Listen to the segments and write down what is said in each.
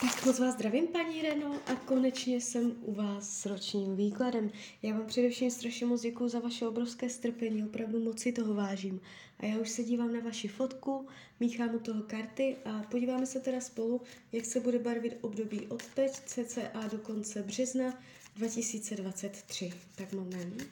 Tak moc vás zdravím, paní Reno, a konečně jsem u vás s ročním výkladem. Já vám především strašně moc děkuju za vaše obrovské strpení, opravdu moc si toho vážím. A já už se dívám na vaši fotku, míchám u toho karty a podíváme se teda spolu, jak se bude barvit období od teď, cca do konce března 2023. Tak moment.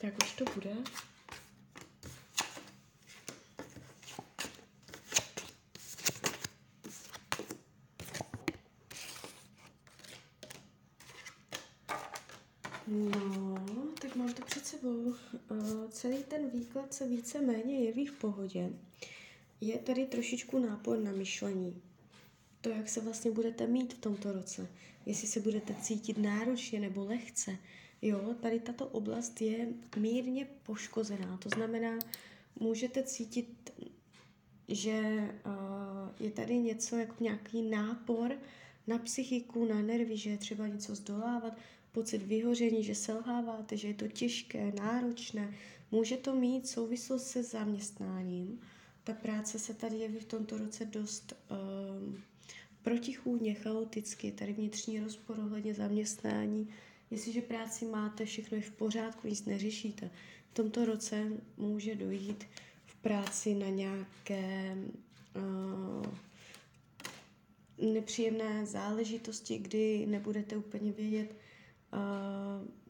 Tak už to bude. No, tak mám to před sebou. Celý ten výklad se víceméně jeví v pohodě. Je tady trošičku nápor na myšlení. To, jak se vlastně budete mít v tomto roce. Jestli se budete cítit náročně nebo lehce. Jo, tady tato oblast je mírně poškozená, to znamená, můžete cítit, že je tady něco jako nějaký nápor na psychiku, na nervy, že je třeba něco zdolávat, pocit vyhoření, že selháváte, že je to těžké, náročné. Může to mít souvislost se zaměstnáním. Ta práce se tady jeví v tomto roce dost protichůdně, chaoticky, tady vnitřní rozpor ohledně zaměstnání. Jestliže práci máte, všechno je v pořádku, nic neřešíte. V tomto roce může dojít v práci na nějaké nepříjemné záležitosti, kdy nebudete úplně vědět,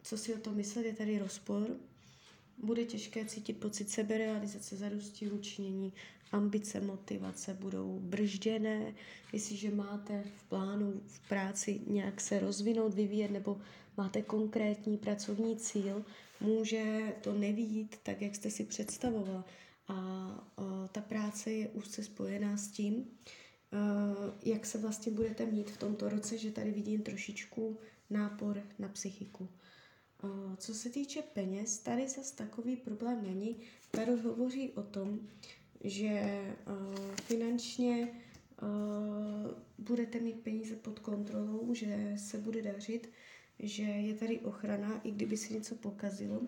co si o tom myslet, je tady rozpor. Bude těžké cítit pocit seberealizace, zadosti učinění, ambice, motivace budou bržděné. Jestliže máte v plánu v práci nějak se rozvinout, vyvíjet nebo máte konkrétní pracovní cíl, může to nevýjít tak, jak jste si představovala. A ta práce je úzce spojená s tím, jak se vlastně budete mít v tomto roce, že tady vidím trošičku nápor na psychiku. Co se týče peněz, tady zase takový problém není. Tady hovoří o tom, že finančně budete mít peníze pod kontrolou, že se bude dařit, že je tady ochrana, i kdyby se něco pokazilo,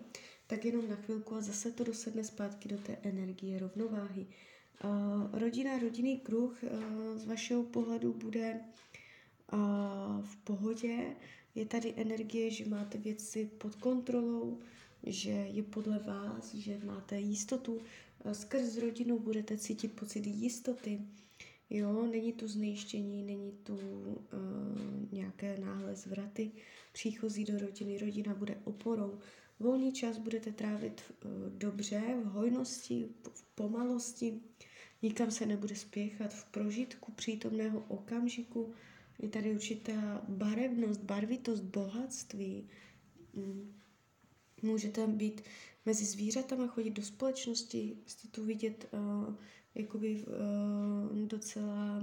tak jenom na chvilku a zase to dosedne zpátky do té energie rovnováhy. Rodina, rodinný kruh z vašeho pohledu bude v pohodě. Je tady energie, že máte věci pod kontrolou, že je podle vás, že máte jistotu. Skrz rodinu budete cítit pocit jistoty. Jo, není tu znejištění, není tu nějaké náhlé zvraty. Příchozí do rodiny, rodina bude oporou. Volný čas budete trávit dobře, v hojnosti, v pomalosti. Nikam se nebude spěchat, v prožitku přítomného okamžiku. Je tady určitá barevnost, barvitost, bohatství. Můžete být mezi zvířatama, chodit do společnosti, jste tu vidět docela,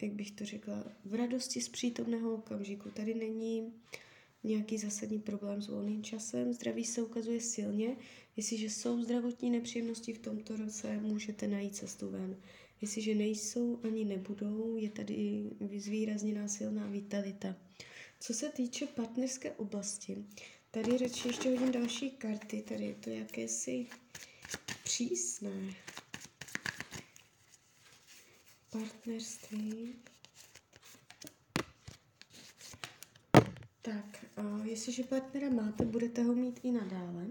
jak bych to řekla, v radosti z přítomného okamžiku. Tady není nějaký zásadní problém s volným časem. Zdraví se ukazuje silně. Jestliže jsou zdravotní nepříjemnosti v tomto roce, můžete najít cestu ven. Jestliže nejsou ani nebudou, je tady zvýrazněná silná vitalita. Co se týče partnerské oblasti, tady radši ještě hodím další karty, tady je to jakési přísné partnerství. Tak, jestliže partnera máte, budete ho mít i nadále.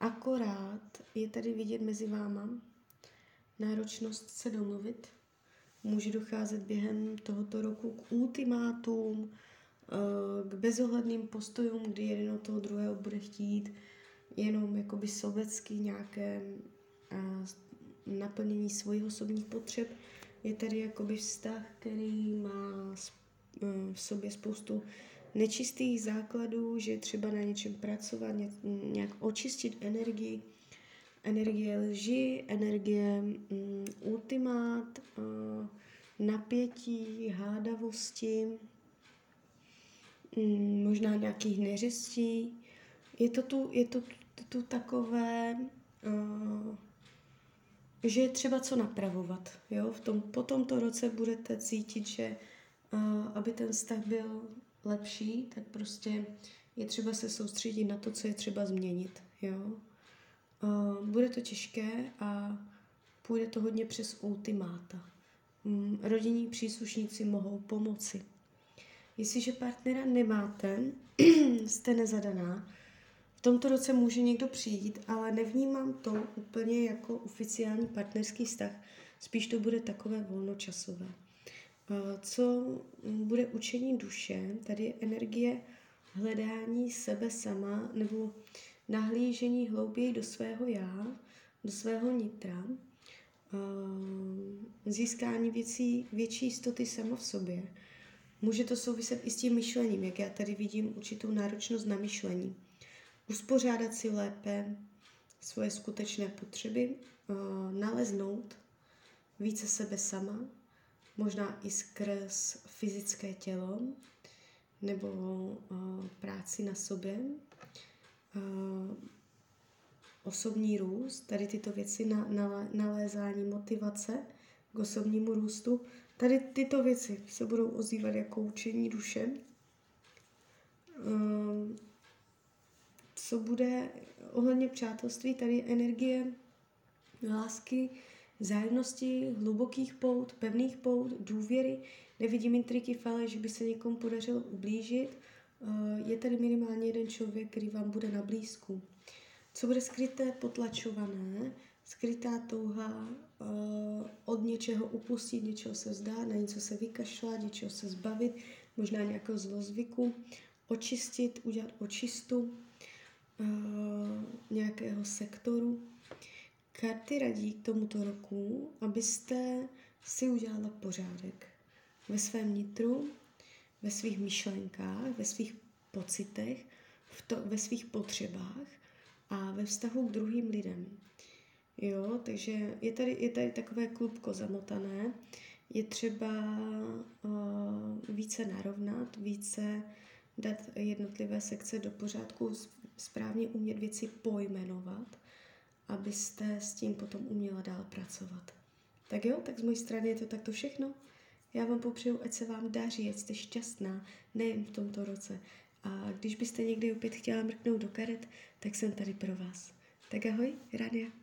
Akorát je tady vidět mezi váma náročnost se domluvit. Může docházet během tohoto roku k ultimátům, k bezohledným postojům, kdy jeden od toho druhého bude chtít jenom jakoby sobecky nějaké naplnění svých osobních potřeb. Je tady jakoby vztah, který má v sobě spoustu nečistých základů, že je třeba na něčem pracovat, nějak očistit energii, energie lži, energie ultimát, napětí, hádavosti, možná nějakých neřestí. Je to tu takové, že je třeba co napravovat. Jo? Po tomto roce budete cítit, že aby ten vztah byl lepší, tak prostě je třeba se soustředit na to, co je třeba změnit. Jo? Bude to těžké a půjde to hodně přes ultimáta. Rodinní příslušníci mohou pomoci. Jestliže partnera nemáte, jste nezadaná, v tomto roce může někdo přijít, ale nevnímám to úplně jako oficiální partnerský vztah. Spíš to bude takové volnočasové. Co bude učení duše, tady je energie hledání sebe sama nebo nahlížení hlouběji do svého já, do svého nitra, získání větší jistoty sama v sobě. Může to souviset i s tím myšlením, jak já tady vidím určitou náročnost na myšlení. Uspořádat si lépe svoje skutečné potřeby, naleznout více sebe sama, možná i skrz fyzické tělo nebo práci na sobě, osobní růst, tady tyto věci, nalézání motivace k osobnímu růstu. Tady tyto věci se budou ozývat jako učení duše. Co bude ohledně přátelství, tady je energie lásky, zájemnosti, hlubokých pout, pevných pout, důvěry. Nevidím intriky, ale že by se někomu podařilo ublížit. Je tady minimálně jeden člověk, který vám bude na blízku. Co bude skryté, potlačované, skrytá touha od něčeho upustit, něčeho se vzdát, na něco se vykašlat, něčeho se zbavit, možná nějakého zlozvyku, očistit, udělat očistu nějakého sektoru. Karty radí k tomuto roku, abyste si udělala pořádek ve svém nitru, ve svých myšlenkách, ve svých pocitech, ve svých potřebách a ve vztahu k druhým lidem. Jo, takže je tady takové klubko zamotané, je třeba více narovnat, více dát jednotlivé sekce do pořádku, správně umět věci pojmenovat, abyste s tím potom uměla dál pracovat. Tak jo, tak z mojí strany je to takto všechno. Já vám popřeju, ať se vám daří, ať jste šťastná, nejen v tomto roce. A když byste někdy opět chtěla mrknout do karet, tak jsem tady pro vás. Tak ahoj, Rania.